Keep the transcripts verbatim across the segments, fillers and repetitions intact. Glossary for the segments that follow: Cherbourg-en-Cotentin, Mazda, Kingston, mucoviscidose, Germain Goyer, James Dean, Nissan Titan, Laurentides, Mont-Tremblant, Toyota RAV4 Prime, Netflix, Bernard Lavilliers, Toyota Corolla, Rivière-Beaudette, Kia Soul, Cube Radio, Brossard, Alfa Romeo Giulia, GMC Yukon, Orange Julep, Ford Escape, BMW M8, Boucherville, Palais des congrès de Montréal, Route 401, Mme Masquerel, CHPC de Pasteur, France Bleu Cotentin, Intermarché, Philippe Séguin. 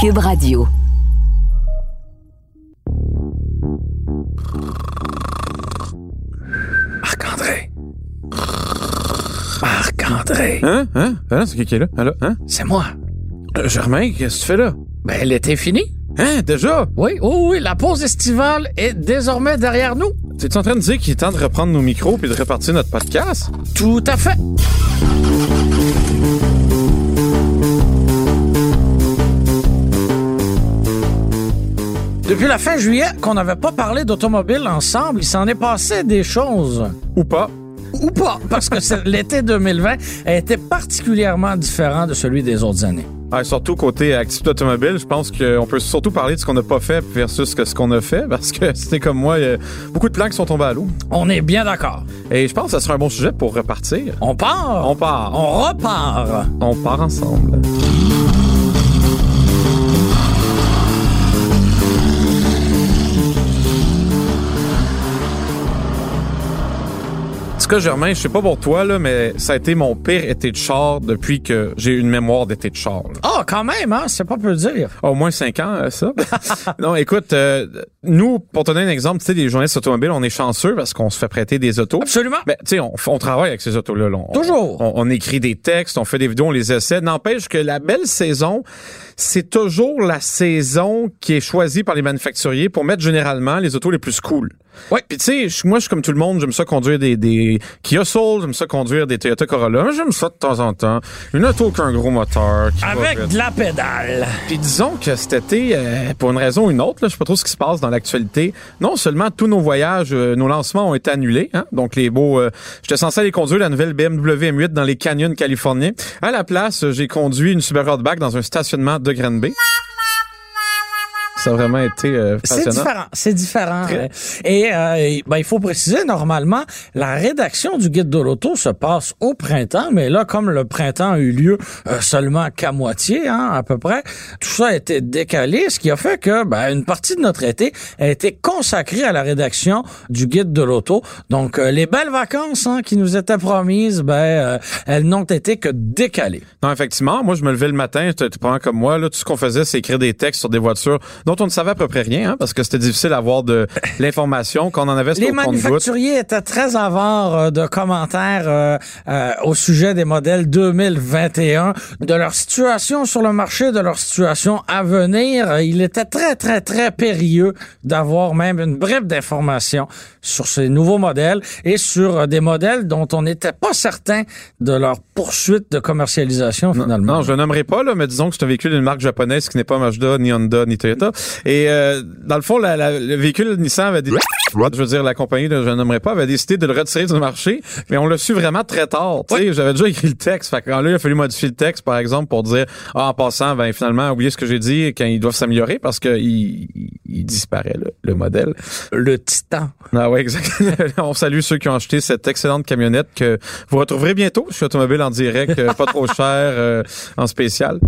Cube Radio. Marc-André. Marc-André. Hein? Hein? Hein? C'est qui est là? Hein, là? Hein? C'est moi. Euh, Germain, qu'est-ce que tu fais là? Ben, l'été fini. Hein? Déjà? Oui, oh oui, la pause estivale est désormais derrière nous. T'es-tu en train de dire qu'il est temps de reprendre nos micros puis de repartir notre podcast? Tout à fait. Depuis la fin juillet, qu'on n'avait pas parlé d'automobile ensemble, il s'en est passé des choses. Ou pas. Ou pas, parce que l'été deux mille vingt a été particulièrement différent de celui des autres années. Ah, surtout côté activité automobile, je pense qu'on peut surtout parler de ce qu'on n'a pas fait versus ce qu'on a fait, parce que c'était comme moi, il y a beaucoup de plans qui sont tombés à l'eau. On est bien d'accord. Et je pense que ça sera un bon sujet pour repartir. On part! On part! On repart! On part ensemble. En tout cas, Germain, je sais pas pour toi, là, mais ça a été mon pire été de char depuis que j'ai une mémoire d'été de char. Ah, oh, quand même, hein? C'est pas peu dire. Au moins cinq ans, euh, ça. Non, écoute, euh, nous, pour te donner un exemple, tu sais, les journalistes automobiles, on est chanceux parce qu'on se fait prêter des autos. Absolument. Ben, tu sais, on, on travaille avec ces autos-là. On, toujours. On, on écrit des textes, on fait des vidéos, on les essaie. N'empêche que la belle saison, c'est toujours la saison qui est choisie par les manufacturiers pour mettre généralement les autos les plus cool. Ouais. Puis tu sais, moi, je suis comme tout le monde, j'aime ça conduire des, des Kia Soul, j'aime ça conduire des Toyota Corolla, j'aime ça de temps en temps. Une auto qu'un gros moteur. Qui avec de la pédale. Puis disons que cet été, euh, pour une raison ou une autre, là, je sais pas trop ce qui se passe dans l'actualité, non seulement tous nos voyages, euh, nos lancements ont été annulés, hein, donc les beaux... Euh, j'étais censé aller conduire la nouvelle B M W M huit dans les canyons californiens. À la place, j'ai conduit une Subaru Outback dans un stationnement de Granby. Ça a vraiment été euh, passionnant. C'est différent, c'est différent. Très... Et euh, ben, il faut préciser, normalement, la rédaction du Guide de l'auto se passe au printemps, mais là, comme le printemps a eu lieu euh, seulement qu'à moitié, hein, à peu près, tout ça a été décalé, ce qui a fait que ben, une partie de notre été a été consacrée à la rédaction du Guide de l'auto. Donc, euh, les belles vacances hein, qui nous étaient promises, ben euh, elles n'ont été que décalées. Non, effectivement, moi, je me levais le matin, tu prends comme moi, là, tout ce qu'on faisait, c'est écrire des textes sur des voitures dont on ne savait à peu près rien, hein, parce que c'était difficile d'avoir de l'information qu'on en avait sur le compte-gouttes. Les manufacturiers étaient très avares euh, de commentaires euh, euh, au sujet des modèles deux mille vingt et un, de leur situation sur le marché, de leur situation à venir. Il était très, très, très périlleux d'avoir même une brève d'information sur ces nouveaux modèles et sur euh, des modèles dont on n'était pas certain de leur poursuite de commercialisation, finalement. Non, non je ne nommerai pas, là, mais disons que c'est un véhicule d'une marque japonaise qui n'est pas Mazda, ni Honda, ni Toyota. Et euh, dans le fond, la, la, le véhicule Nissan avait décidé, je veux dire, la compagnie de Je Nommerai Pas avait décidé de le retirer du marché, mais on l'a su vraiment très tard. Oui. Tu sais, j'avais déjà écrit le texte. Fait que là, il a fallu modifier le texte, par exemple, pour dire, ah, en passant, ben finalement, oubliez ce que j'ai dit, quand ils doivent s'améliorer parce que il, il disparaît le, le modèle. Le Titan. Ah ouais, exactement. On salue ceux qui ont acheté cette excellente camionnette que vous retrouverez bientôt chez Automobile en direct, pas trop cher, euh, en spécial.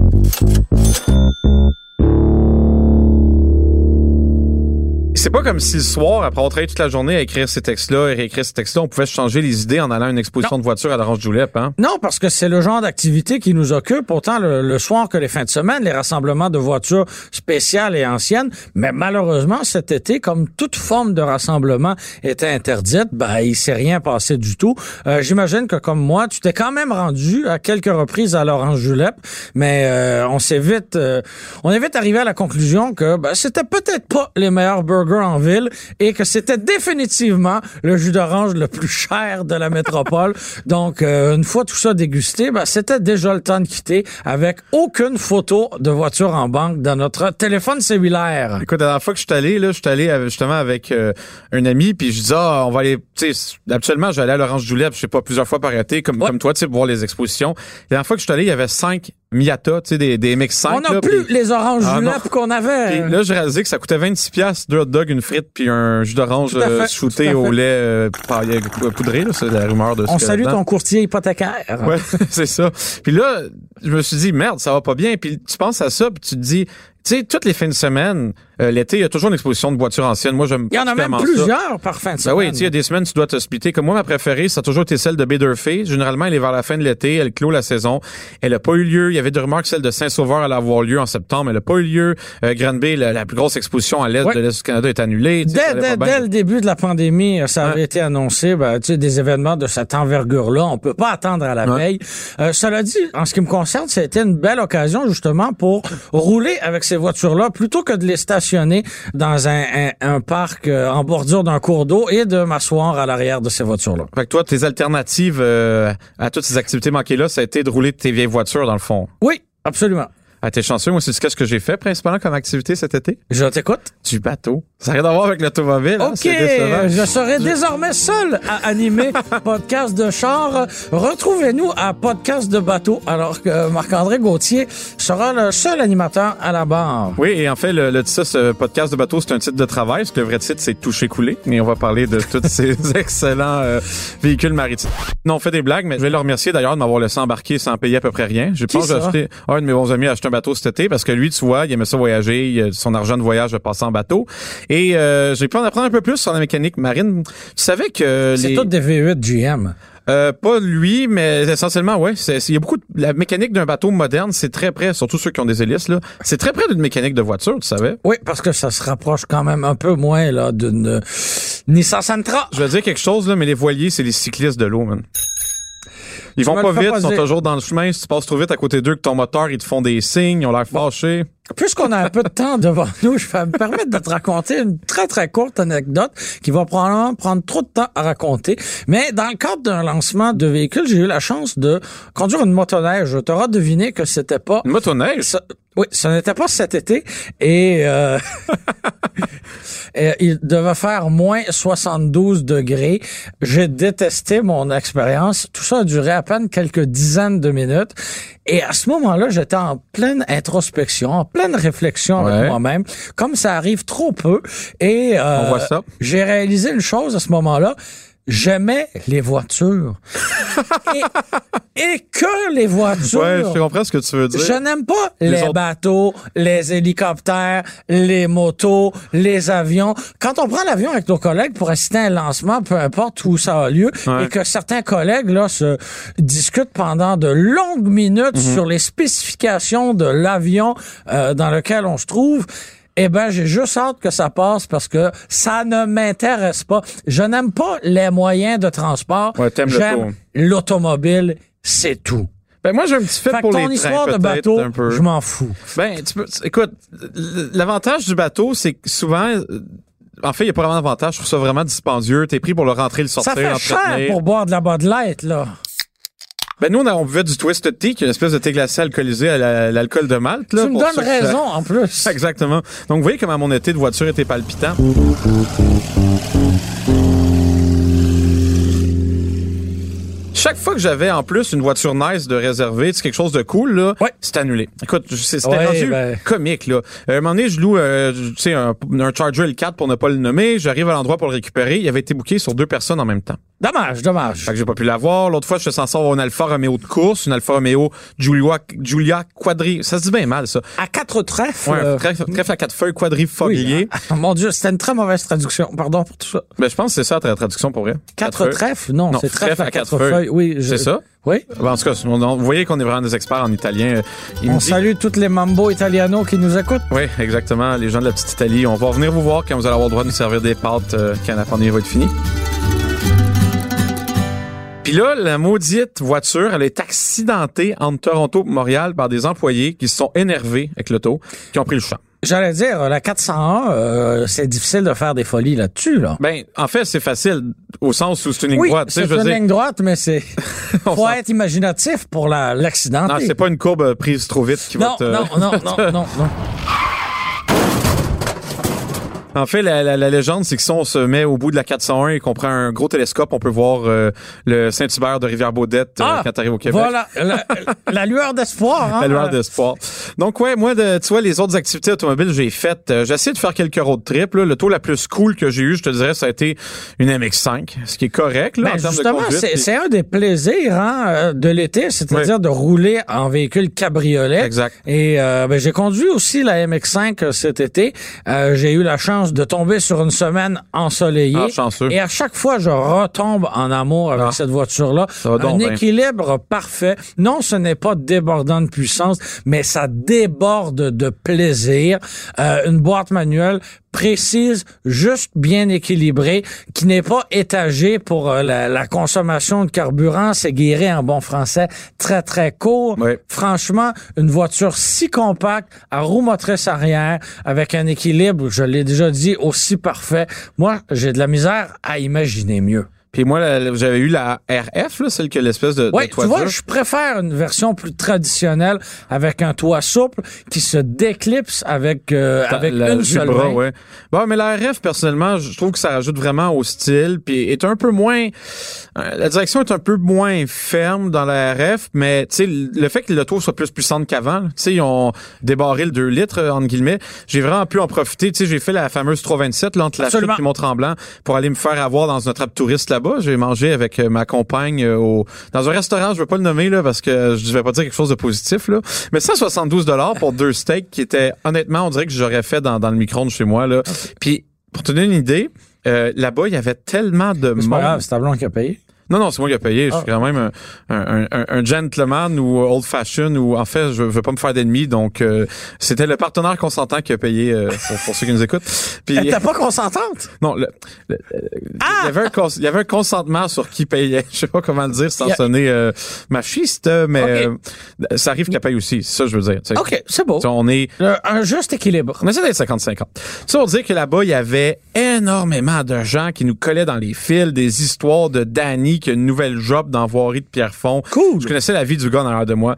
C'est pas comme si le soir, après avoir travaillé toute la journée à écrire ces textes-là et réécrire ces textes-là, on pouvait changer les idées en allant à une exposition non. de voitures à l'Orange Julep, hein? Non, parce que c'est le genre d'activité qui nous occupe autant le, le soir que les fins de semaine, les rassemblements de voitures spéciales et anciennes. Mais malheureusement, cet été, comme toute forme de rassemblement était interdite, ben, il s'est rien passé du tout. Euh, j'imagine que, comme moi, tu t'es quand même rendu à quelques reprises à l'Orange Julep, mais euh, on s'est vite... Euh, on est vite arrivé à la conclusion que ben, c'était peut-être pas les meilleurs burgers en ville et que c'était définitivement le jus d'orange le plus cher de la métropole. Donc, euh, une fois tout ça dégusté, ben, c'était déjà le temps de quitter avec aucune photo de voiture en banque dans notre téléphone cellulaire. Écoute, la dernière fois que je suis allé, là, je suis allé justement avec euh, un ami, puis je disais, ah, on va aller, tu sais, habituellement, j'allais à l'Orange Julep, je sais pas, plusieurs fois par été, comme, ouais. comme toi, tu sais, pour voir les expositions. La dernière fois que je suis allé, il y avait cinq Miata, tu sais, des, des M X cinq. On n'a plus pis... les oranges ah, julep qu'on avait. Pis là, j'ai réalisé que ça coûtait vingt-six piastres, deux hot dogs, une frite, puis un jus d'orange euh, shooté au lait euh, poudré. Là, c'est la rumeur de ce On salue là-dedans. Ton courtier hypothécaire. Ouais, c'est ça. Puis là, je me suis dit, merde, ça va pas bien. Puis tu penses à ça, puis tu te dis... Tu sais, toutes les fins de semaine, euh, l'été, il y a toujours une exposition de voitures anciennes. Moi, j'aime Il y en a même plusieurs ça. Par fin de semaine. Ben oui, tu sais, il y a des semaines, tu dois te splitter. Comme moi, ma préférée, ça a toujours été celle de Baie-Durfay. Généralement, elle est vers la fin de l'été, elle clôt la saison. Elle a pas eu lieu. Il y avait des rumeurs que celle de Saint-Sauveur allait avoir lieu en septembre. Elle a pas eu lieu. Euh, Granby, la, la plus grosse exposition à l'est ouais. de l'est du Canada est annulée. Dès, dès, dès le début de la pandémie, ça avait hein? été annoncé. Ben, tu sais, des événements de cette envergure-là, on peut pas attendre à la hein? veille. Euh, cela dit, en ce qui me concerne, ça a été une belle occasion justement pour rouler avec ces voitures-là, plutôt que de les stationner dans un, un, un parc euh, en bordure d'un cours d'eau et de m'asseoir à l'arrière de ces voitures-là. Fait que toi, tes alternatives euh, à toutes ces activités manquées-là, ça a été de rouler tes vieilles voitures, dans le fond. Oui, absolument. Ah, t'es chanceux. Moi, c'est ce que j'ai fait principalement comme activité cet été. Je t'écoute. Du bateau. Ça n'a rien à voir avec l'automobile. OK. Hein, c'est je serai du... désormais seul à animer podcast de char. Retrouvez-nous à podcast de bateau, alors que Marc-André Gauthier sera le seul animateur à la barre. Oui, et en fait, le, le titre, ce podcast de bateau, c'est un titre de travail. Le vrai titre, c'est Toucher-Couler. Mais on va parler de tous ces excellents euh, véhicules maritimes. Non, on fait des blagues, mais je vais le remercier d'ailleurs de m'avoir laissé embarquer sans payer à peu près rien. Je pense que j'ai acheté un de mes bons amis a acheté un bateau cet été parce que lui, tu vois, il aimait ça voyager, il, son argent de voyage a passé en bateau. Et euh, j'ai pu en apprendre un peu plus sur la mécanique marine. Tu savais que... C'est les... tout des V huit G M. Euh, pas lui, mais essentiellement, ouais. Il y a beaucoup de, la mécanique d'un bateau moderne, c'est très près, surtout ceux qui ont des hélices, là. C'est très près d'une mécanique de voiture, tu savais? Oui, parce que ça se rapproche quand même un peu moins, là, d'une euh, Nissan Sentra. Je vais dire quelque chose, là, mais les voiliers, c'est les cyclistes de l'eau, man. Ils tu vont pas vite, ils sont toujours dans le chemin. Si tu passes trop vite à côté d'eux que ton moteur, ils te font des signes, ils ont l'air fâchés. Puisqu'on a un peu de temps devant nous, je vais me permettre de te raconter une très, très courte anecdote qui va probablement prendre trop de temps à raconter. Mais dans le cadre d'un lancement de véhicule, j'ai eu la chance de conduire une motoneige. Tu auras deviné que c'était pas... Une motoneige? Ça... Oui, ça n'était pas cet été. Et, euh... et il devait faire moins soixante-douze degrés. J'ai détesté mon expérience. Tout ça a duré à peine quelques dizaines de minutes. Et à ce moment-là, j'étais en pleine introspection, en pleine réflexion ouais. avec moi-même, comme ça arrive trop peu. Et euh, on voit ça. J'ai réalisé une chose à ce moment-là. J'aimais les voitures. et, et que les voitures. Ouais, je comprends ce que tu veux dire. Je n'aime pas les, les autres... bateaux, les hélicoptères, les motos, les avions. Quand on prend l'avion avec nos collègues pour assister à un lancement, peu importe où ça a lieu, ouais. et que certains collègues là se discutent pendant de longues minutes mm-hmm. sur les spécifications de l'avion euh, dans lequel on se trouve... Eh ben, j'ai juste hâte que ça passe parce que ça ne m'intéresse pas. Je n'aime pas les moyens de transport. Ouais, j'aime l'automobile, c'est tout. Ben moi, j'ai un petit fait, fait pour les trains, peut-être. Ton histoire de bateau, un peu. Je m'en fous. Ben, tu peux, écoute, l'avantage du bateau, c'est que souvent... En fait, il n'y a pas vraiment d'avantage. Je trouve ça vraiment dispendieux. T'es pris pour le rentrer, le sortir, l'entretenir. Ça fait cher pour boire de la Bud Light, là. Ben nous, on, on buvait du Twist Tea, qui est une espèce de thé glacé alcoolisé à la, l'alcool de Malte. Là, tu me donnes raison, ça... en plus. Exactement. Donc, vous voyez comment mon été de voiture était palpitant. Chaque fois que j'avais en plus une voiture nice de réservée, c'est quelque chose de cool là, ouais. c'est annulé. Écoute, c'était ouais, rendu ben... comique là. À un moment donné, je loue, euh, tu sais, un, un Charger L quatre pour ne pas le nommer. J'arrive à l'endroit pour le récupérer. Il avait été booké sur deux personnes en même temps. Dommage, dommage. Fait que j'ai pas pu l'avoir. L'autre fois, je suis censé avoir une Alfa Romeo de course, une Alfa Romeo Giulia, Giulia quadri. Ça se dit bien mal ça. À quatre trèfles. Ouais, euh... trèfle, trèfle à quatre feuilles quadrifoliées. Oui, hein. Mon Dieu, c'était une très mauvaise traduction. Pardon pour tout ça. Ben je pense que c'est ça la traduction pour vrai. Quatre, quatre trèfles, non, non, c'est trèfle à quatre feuilles. feuilles. Oui, je... C'est ça? Oui. En tout cas, vous voyez qu'on est vraiment des experts en italien. Il on dit... salue toutes les mambo italiano qui nous écoutent. Oui, exactement. Les gens de la petite Italie. On va venir vous voir quand vous allez avoir le droit de nous servir des pâtes euh, quand la pandémie va être finie. Puis là, la maudite voiture, elle est accidentée entre Toronto et Montréal par des employés qui se sont énervés avec l'auto, qui ont pris le champ. J'allais dire, la quatre cent un, euh, c'est difficile de faire des folies là-dessus, là. Ben, en fait, c'est facile, au sens où c'est une ligne oui, droite. C'est je une dire... ligne droite, mais c'est... faut être imaginatif pour la, l'accidenter. Non, c'est pas une courbe prise trop vite qui non, va te... Non, non, non, non, non, non. En fait, la, la, la légende, c'est que si on se met au bout de la quatre cent un et qu'on prend un gros télescope, on peut voir euh, le Saint-Hubert de Rivière-Beaudette euh, ah, quand t'arrives au Québec. Voilà, la, la lueur d'espoir. Hein, la lueur d'espoir. Donc, ouais, moi, de, tu vois, les autres activités automobiles j'ai faites, euh, j'ai essayé de faire quelques road trips. Là. Le tour la plus cool que j'ai eu, je te dirais, ça a été une M X cinq, ce qui est correct là, ben, en termes de conduite. Justement, c'est, et... c'est un des plaisirs hein, de l'été, c'est-à-dire oui. de rouler en véhicule cabriolet. Exact. Et euh, ben, j'ai conduit aussi la M X cinq cet été. Euh, j'ai eu la chance de tomber sur une semaine ensoleillée. Ah, chanceux. Et à chaque fois, je retombe en amour avec ah, cette voiture-là. Un équilibre bien. parfait. Non, ce n'est pas débordant de puissance, mais ça déborde de plaisir. Euh, une boîte manuelle précise, juste bien équilibrée, qui n'est pas étagée pour euh, la, la consommation de carburant. C'est guéri en bon français, très, très court. Oui. Franchement, une voiture si compacte, à roue motrice arrière, avec un équilibre, je l'ai déjà dit, aussi parfait. Moi, j'ai de la misère à imaginer mieux. Puis moi, là, j'avais eu la R F, là, celle que l'espèce de, ouais, de toit. Tu vois, je préfère une version plus traditionnelle avec un toit souple qui se déclipse avec, euh, avec la, une seule bras, main. Ouais. Bon, mais la R F, personnellement, je trouve que ça rajoute vraiment au style, puis est un peu moins... La direction est un peu moins ferme dans la R F, mais tu sais, le fait que l'auto soit plus puissante qu'avant, tu sais, ils ont débarré le deux litres, entre guillemets, j'ai vraiment pu en profiter. Tu sais, j'ai fait la fameuse trois vingt-sept, là, entre la chute et Mont-Tremblant, pour aller me faire avoir dans une attrape touriste là-bas. J'ai mangé avec ma compagne au dans un restaurant, je veux pas le nommer là parce que je vais pas dire quelque chose de positif là, mais cent soixante-douze dollars pour deux steaks qui étaient honnêtement, on dirait que j'aurais fait dans dans le micro-ondes chez moi là. Puis pour te donner une idée, euh, là-bas, il y avait tellement de monde. C'est pas grave, c'est ta blonde qui a payé. Non, non, c'est moi qui ai payé. Je suis quand même un, un, un, un gentleman ou old fashion ou en fait, je veux pas me faire d'ennemis. Donc, euh, c'était le partenaire consentant qui a payé euh, pour, pour ceux qui nous écoutent. Puis, elle était pas consentante? Non. Le, le, ah! il, y avait un cons, il y avait un consentement sur qui payait. Je sais pas comment le dire sans yeah. sonner euh, machiste, mais okay. euh, ça arrive qu'elle paye aussi. C'est ça que je veux dire. T'sais. OK, c'est beau. T'sais, on est le, un juste équilibre. On essaie d'être cinquante cinquante. Ça, on dit que là-bas, il y avait énormément de gens qui nous collaient dans les fils, des histoires de Danny qui a une nouvelle job dans Voirie de Pierrefonds. Cool. Je connaissais la vie du gars en arrière de moi.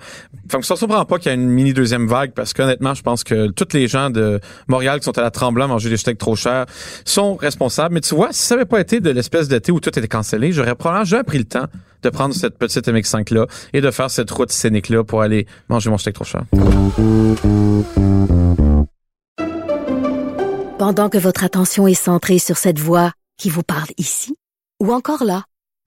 Fait que ça ne surprend pas qu'il y a une mini deuxième vague parce qu'honnêtement, je pense que tous les gens de Montréal qui sont à la Tremblant manger des steaks trop chers sont responsables. Mais tu vois, si ça n'avait pas été de l'espèce d'été où tout était cancellé, j'aurais probablement jamais pris le temps de prendre cette petite M X cinq-là et de faire cette route scénique-là pour aller manger mon steak trop cher. Pendant que votre attention est centrée sur cette voix qui vous parle ici ou encore là,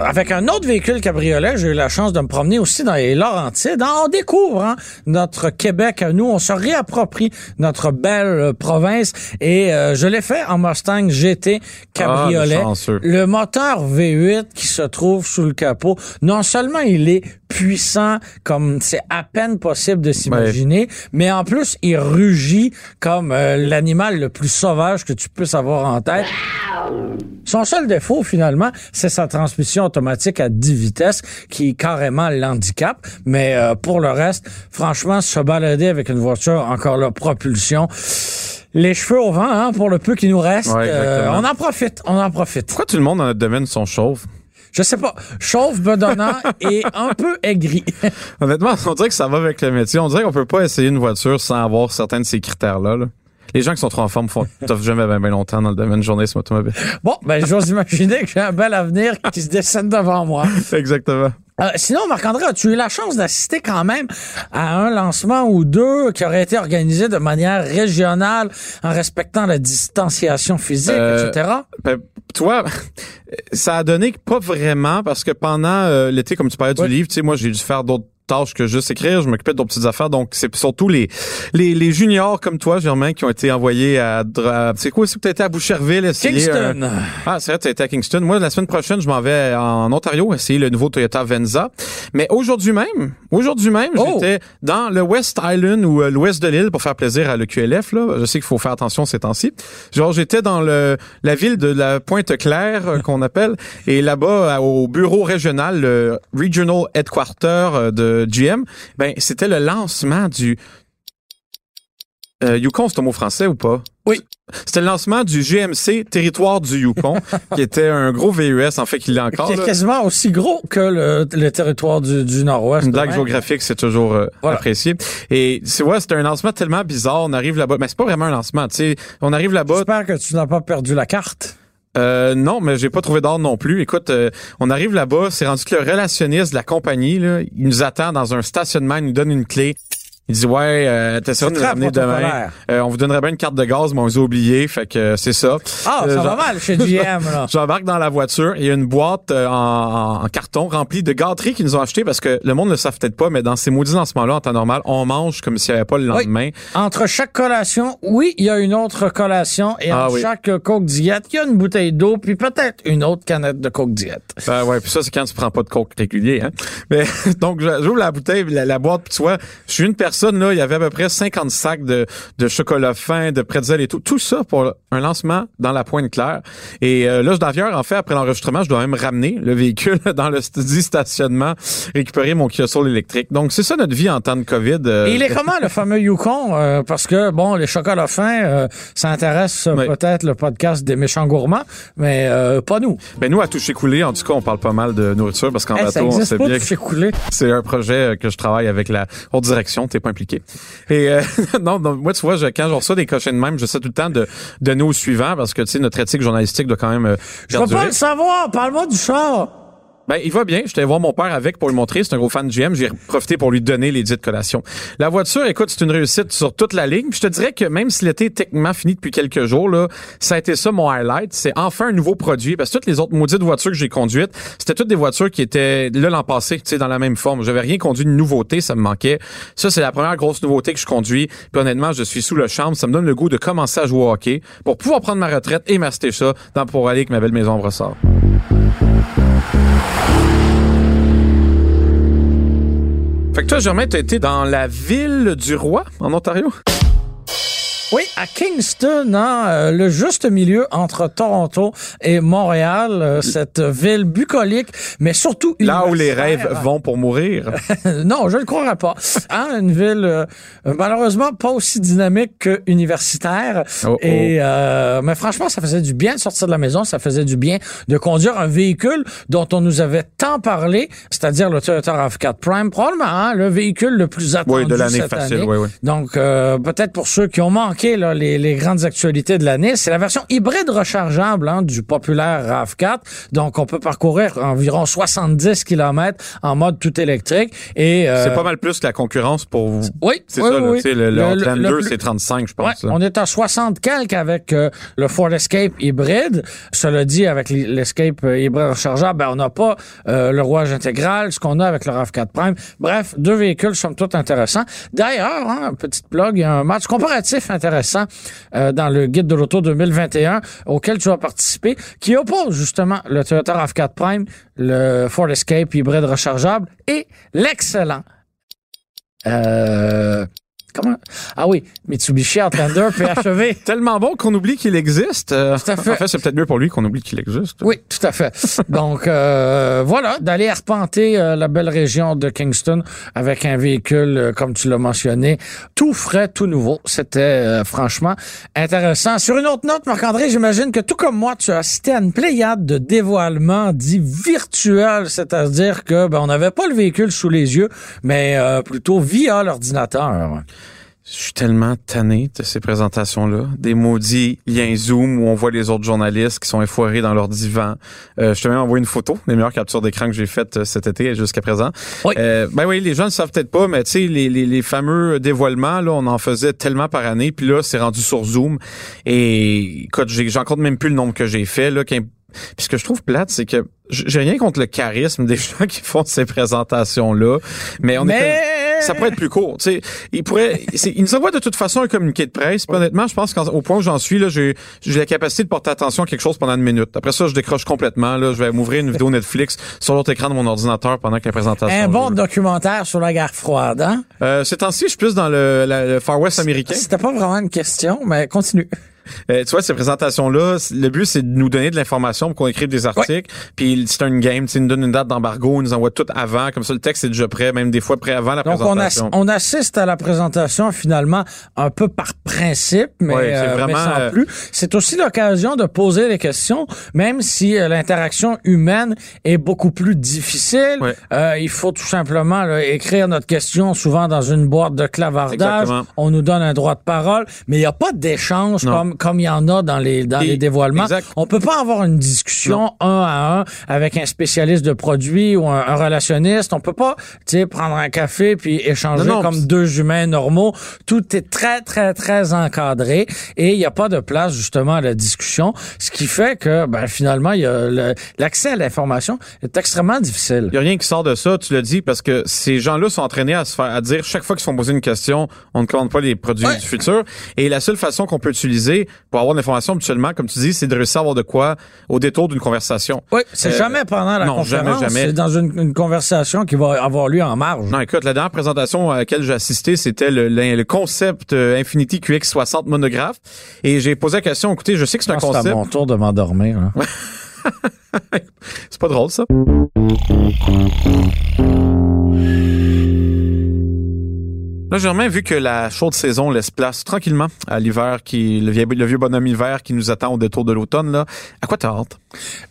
Avec un autre véhicule cabriolet, j'ai eu la chance de me promener aussi dans les Laurentides. On découvre hein, notre Québec. Nous, on se réapproprie notre belle euh, province. Et euh, je l'ai fait en Mustang G T cabriolet. Ah, le moteur V huit qui se trouve sous le capot, non seulement il est puissant comme c'est à peine possible de s'imaginer, ouais. mais en plus, il rugit comme euh, l'animal le plus sauvage que tu puisses avoir en tête. Son seul défaut, finalement, c'est sa transmission automatique à dix vitesses qui carrément l'handicape. Mais euh, pour le reste, franchement, se balader avec une voiture, encore là, propulsion... Les cheveux au vent, hein, pour le peu qui nous reste. Ouais, euh, on en profite, on en profite. Pourquoi tout le monde dans notre domaine sont chauves? Je sais pas. Chauve, bedonnant et un peu aigri. Honnêtement, on dirait que ça va avec le métier. On dirait qu'on peut pas essayer une voiture sans avoir certains de ces critères-là, là. Les gens qui sont trop en forme font t'offres jamais bien ben longtemps dans le domaine journalisme automobile. Bon, ben j'ose imaginer que j'ai un bel avenir qui se dessine devant moi. Exactement. Euh, sinon, Marc-André, as-tu eu la chance d'assister quand même à un lancement ou deux qui aurait été organisé de manière régionale en respectant la distanciation physique, euh, et cetera? Ben, toi, ça a donné pas vraiment parce que pendant euh, l'été, comme tu parlais ouais. du livre, tu sais, moi, j'ai dû faire d'autres tâche que juste écrire, je m'occupais de d'autres petites affaires. Donc, c'est surtout les les, les juniors comme toi, Germain, qui ont été envoyés à... à c'est quoi? C'est peut-être à Boucherville. Essayer, Kingston! Euh, ah, c'est vrai, tu étais à Kingston. Moi, la semaine prochaine, je m'en vais en Ontario essayer le nouveau Toyota Venza. Mais aujourd'hui même, aujourd'hui même, oh. j'étais dans le West Island ou euh, l'ouest de l'île pour faire plaisir à l'E Q L F. Là. Je sais qu'il faut faire attention ces temps-ci. Genre, j'étais dans le la ville de la Pointe-Claire, euh, qu'on appelle, et là-bas, euh, au bureau régional, le Regional Headquarter de G M, ben c'était le lancement du... Euh, Yukon, c'est un mot français ou pas? Oui. C'était le lancement du G M C Territoire du Yukon, qui était un gros V U S, en fait, qu'il est encore. Qui est là. Quasiment aussi gros que le, le territoire du, du Nord-Ouest. Une blague géographique, c'est toujours euh, voilà. apprécié. Et c'est ouais, c'était un lancement tellement bizarre. On arrive là-bas, mais c'est pas vraiment un lancement. Tu sais, on arrive là-bas. J'espère que tu n'as pas perdu la carte. Euh, non, mais j'ai pas trouvé d'ordre non plus. Écoute, euh, on arrive là-bas, c'est rendu que le relationniste de la compagnie, là, il nous attend dans un stationnement, il nous donne une clé. Il dit ouais, euh, t'es sûr de nous ramener demain. Euh, on vous donnerait bien une carte de gaz, mais on vous a oublié, fait que euh, c'est ça. Ah, euh, ça va mal chez G M là. J'embarque dans la voiture, il y a une boîte euh, en, en carton remplie de gâteries qu'ils nous ont achetées parce que le monde ne le savent peut-être pas, mais dans ces maudits lancements-là, en temps normal, on mange comme s'il n'y avait pas le lendemain. Oui. Entre chaque collation, oui, il y a une autre collation et ah, entre oui. chaque euh, Coke Diet, il y a une bouteille d'eau puis peut-être une autre canette de Coke Diet. Ben ouais, puis ça c'est quand tu prends pas de Coke régulier, hein. Mais donc j'ouvre la bouteille, la, la boîte, puis tu vois, je suis une personne là, il y avait à peu près cinquante sacs de, de chocolat fin, de pretzel et tout. Tout ça pour un lancement dans la Pointe-Claire. Et euh, là, d'ailleurs, en fait, après l'enregistrement, je dois même ramener le véhicule dans le st- stationnement, récupérer mon Kia Soul électrique. Donc, c'est ça notre vie en temps de COVID. Euh... Et il est comment le fameux Yukon? Euh, parce que, bon, les chocolats fins, euh, ça intéresse oui. peut-être le podcast des méchants gourmands, mais euh, pas nous. Ben nous, à Toucher Coulé, en tout cas, on parle pas mal de nourriture parce qu'en hey, bateau, on sait bien que c'est un projet que je travaille avec la haute direction. T'es pas impliqué. Et euh, non, non, moi, tu vois, je, quand je reçois des cochons de même, j'essaie tout le temps de donner au suivant parce que, tu sais, notre éthique journalistique doit quand même euh, je peux pas le savoir! Parle-moi du char! Ben, il va bien. J'étais allé voir mon père avec pour lui montrer. C'est un gros fan de G M. J'ai profité pour lui donner les dites collations. La voiture, écoute, c'est une réussite sur toute la ligne. Puis je te dirais que même si l'été est techniquement fini depuis quelques jours, là, ça a été ça mon highlight. C'est enfin un nouveau produit. Parce que toutes les autres maudites voitures que j'ai conduites, c'était toutes des voitures qui étaient là l'an passé, tu sais, dans la même forme. J'avais rien conduit de nouveauté. Ça me manquait. Ça, c'est la première grosse nouveauté que je conduis. Puis honnêtement, je suis sous le charme. Ça me donne le goût de commencer à jouer au hockey pour pouvoir prendre ma retraite et m'acheter ça dans, pour aller avec ma belle maison en Brossard. Fait que toi, Germain, t'as été dans la ville du roi, en Ontario? Oui, à Kingston, hein, euh, le juste milieu entre Toronto et Montréal, euh, cette ville bucolique, mais surtout... Là où les rêves vont pour mourir. Non, je ne le croirais pas. Hein, une ville euh, malheureusement pas aussi dynamique qu'universitaire. Oh, oh. Et, euh, mais franchement, ça faisait du bien de sortir de la maison, ça faisait du bien de conduire un véhicule dont on nous avait tant parlé, c'est-à-dire le Toyota RAV quatre Prime, probablement hein, le véhicule le plus attendu oui, de l'année cette facile, année. Oui, oui. Donc, euh, peut-être pour ceux qui ont manqué Okay, là, les, les grandes actualités de l'année, c'est la version hybride rechargeable hein, du populaire RAV quatre. Donc, on peut parcourir environ soixante-dix kilomètres en mode tout électrique. Et euh, c'est pas mal plus que la concurrence pour vous. Oui, c'est oui, ça. Oui, là, oui. Le, le Outlander, plus... c'est trente-cinq, je pense. Ouais, on est à soixante quelques avec euh, le Ford Escape hybride. Cela dit, avec l'Escape hybride rechargeable, ben, on n'a pas euh, le rouage intégral, ce qu'on a avec le RAV quatre Prime. Bref, deux véhicules somme toute intéressants. D'ailleurs, hein, petite plug, il y a un match comparatif intéressant. intéressant euh, dans le guide de l'auto deux mille vingt et un auquel tu as participé, qui oppose justement le Toyota RAV quatre Prime, le Ford Escape hybride rechargeable et l'excellent euh, comment ah oui Mitsubishi Outlander P H E V. Tellement bon qu'on oublie qu'il existe. Euh, tout à fait. En fait, c'est peut-être mieux pour lui qu'on oublie qu'il existe. Oui, tout à fait. Donc euh, voilà, d'aller arpenter euh, la belle région de Kingston avec un véhicule euh, comme tu l'as mentionné, tout frais, tout nouveau. C'était euh, franchement intéressant. Sur une autre note, Marc-André, j'imagine que tout comme moi, tu as assisté à une pléiade de dévoilements dits virtuels, c'est-à-dire que ben on n'avait pas le véhicule sous les yeux, mais euh, plutôt via l'ordinateur. Je suis tellement tanné de ces présentations-là. Des maudits liens Zoom où on voit les autres journalistes qui sont effoirés dans leur divan. Euh, je t'ai même envoyé une photo, les meilleures captures d'écran que j'ai faites cet été jusqu'à présent. Oui. Euh, ben oui, les gens ne savent peut-être pas, mais tu sais, les, les, les fameux dévoilements, là, on en faisait tellement par année. Puis là, c'est rendu sur Zoom. Et écoute, j'ai, j'en compte même plus le nombre que j'ai fait, là, Puis ce que je trouve plate, c'est que j'ai rien contre le charisme des gens qui font ces présentations-là, mais on mais... est ça pourrait être plus court. Tu sais, ils pourraient, ils nous envoient de toute façon un communiqué de presse. Puis honnêtement, je pense qu'au point où j'en suis là, j'ai, j'ai la capacité de porter attention à quelque chose pendant une minute. Après ça, je décroche complètement. Là, je vais m'ouvrir une vidéo Netflix sur l'autre écran de mon ordinateur pendant que la présentation. Un bon là. documentaire sur la guerre froide. Hein? Euh, ces temps-ci, je suis plus dans le, la, le Far West américain. C'était pas vraiment une question, mais continue. Euh, tu vois, ces présentations-là, le but, c'est de nous donner de l'information pour qu'on écrive des articles. Puis c'est une game. Ils nous donnent une date d'embargo, ils nous envoient tout avant. Comme ça, le texte est déjà prêt, même des fois prêt avant la Donc présentation. Donc, on, as- on assiste à la présentation, finalement, un peu par principe, mais, ouais, c'est vraiment, euh, mais sans plus. C'est aussi l'occasion de poser des questions, même si euh, l'interaction humaine est beaucoup plus difficile. Ouais. Euh, il faut tout simplement là, écrire notre question, souvent dans une boîte de clavardage. Exactement. On nous donne un droit de parole, mais il n'y a pas d'échange non. comme comme il y en a dans les dans Et, les dévoilements. Exact. On peut pas avoir une discussion non. un à un avec un spécialiste de produits ou un, un relationniste. On peut pas, tu sais, prendre un café puis échanger non, non, comme pis... deux humains normaux. Tout est très, très, très encadré et il n'y a pas de place, justement, à la discussion. Ce qui fait que, ben, finalement, il y a le, l'accès à l'information est extrêmement difficile. Il n'y a rien qui sort de ça, tu le dis, parce que ces gens-là sont entraînés à se faire, à dire chaque fois qu'ils se font poser une question, on ne commande pas les produits ouais. du futur. Et la seule façon qu'on peut utiliser pour avoir de l'information habituellement, comme tu dis, c'est de réussir à avoir de quoi au détour d'une conversation. Oui, c'est euh, jamais pendant la non, conférence. Jamais, jamais. C'est dans une, une conversation qui va avoir lieu en marge. Non, écoute, la dernière présentation à laquelle j'ai assisté, c'était le, le, le concept euh, Infiniti Q X soixante monographe. Et j'ai posé la question, écoutez, je sais que c'est non, un c'est concept... C'est à mon tour de m'endormir. Hein. C'est pas drôle, ça. Là, Germain, vu que la chaude saison laisse place tranquillement à l'hiver, qui le vieux, le vieux bonhomme hiver qui nous attend au détour de l'automne, là, à quoi t'as hâte?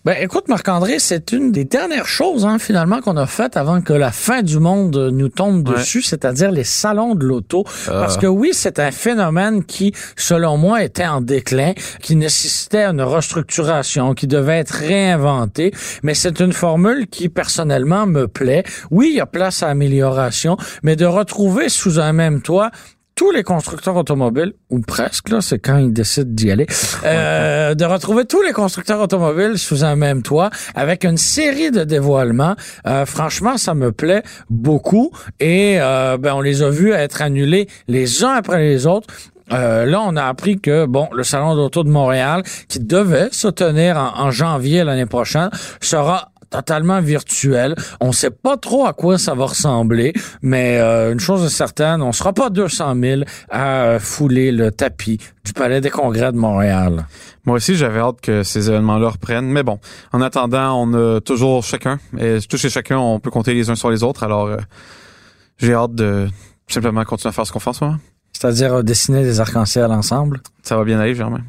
Ben, écoute, Marc-André, c'est une des dernières choses, hein, finalement, qu'on a faites avant que la fin du monde nous tombe ouais. dessus, c'est-à-dire les salons de l'auto. Euh... Parce que oui, c'est un phénomène qui, selon moi, était en déclin, qui nécessitait une restructuration, qui devait être réinventée, mais c'est une formule qui, personnellement, me plaît. Oui, il y a place à amélioration, mais de retrouver sous un même toit, tous les constructeurs automobiles, ou presque, là, c'est quand ils décident d'y aller, euh, de retrouver tous les constructeurs automobiles sous un même toit, avec une série de dévoilements. Euh, franchement, ça me plaît beaucoup. Et euh, ben, on les a vus être annulés les uns après les autres. Euh, là, on a appris que, bon, le Salon d'auto de Montréal, qui devait se tenir en, en janvier l'année prochaine, sera totalement virtuel. On sait pas trop à quoi ça va ressembler, mais euh, une chose est certaine, on sera pas deux cent mille à fouler le tapis du Palais des Congrès de Montréal. Moi aussi, j'avais hâte que ces événements-là reprennent, mais bon, en attendant, on a toujours chacun, et tous et chacun, on peut compter les uns sur les autres, alors euh, j'ai hâte de simplement continuer à faire ce qu'on fait en ce moment. C'est-à-dire euh, dessiner des arcs-en-ciel ensemble? Ça va bien aller, Germain.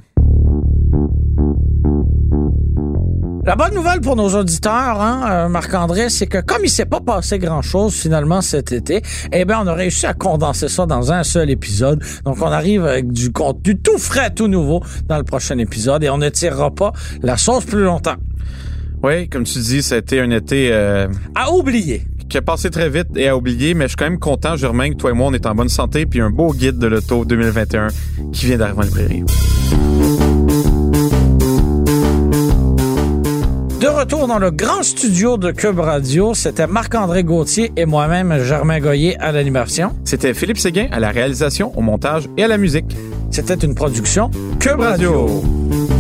La bonne nouvelle pour nos auditeurs, hein, euh, Marc-André, c'est que comme il s'est pas passé grand-chose finalement cet été, eh bien, on a réussi à condenser ça dans un seul épisode. Donc, on arrive avec du contenu tout frais, tout nouveau dans le prochain épisode et on ne tirera pas la sauce plus longtemps. Oui, comme tu dis, ça a été un été... Euh... à oublier. Qui a passé très vite et à oublier, mais je suis quand même content, Germain, que toi et moi, on est en bonne santé puis un beau guide de l'auto deux mille vingt et un qui vient d'arriver en librairie. De retour dans le grand studio de Cube Radio, c'était Marc-André Gauthier et moi-même, Germain Goyer, à l'animation. C'était Philippe Séguin à la réalisation, au montage et à la musique. C'était une production Cube Radio. Radio.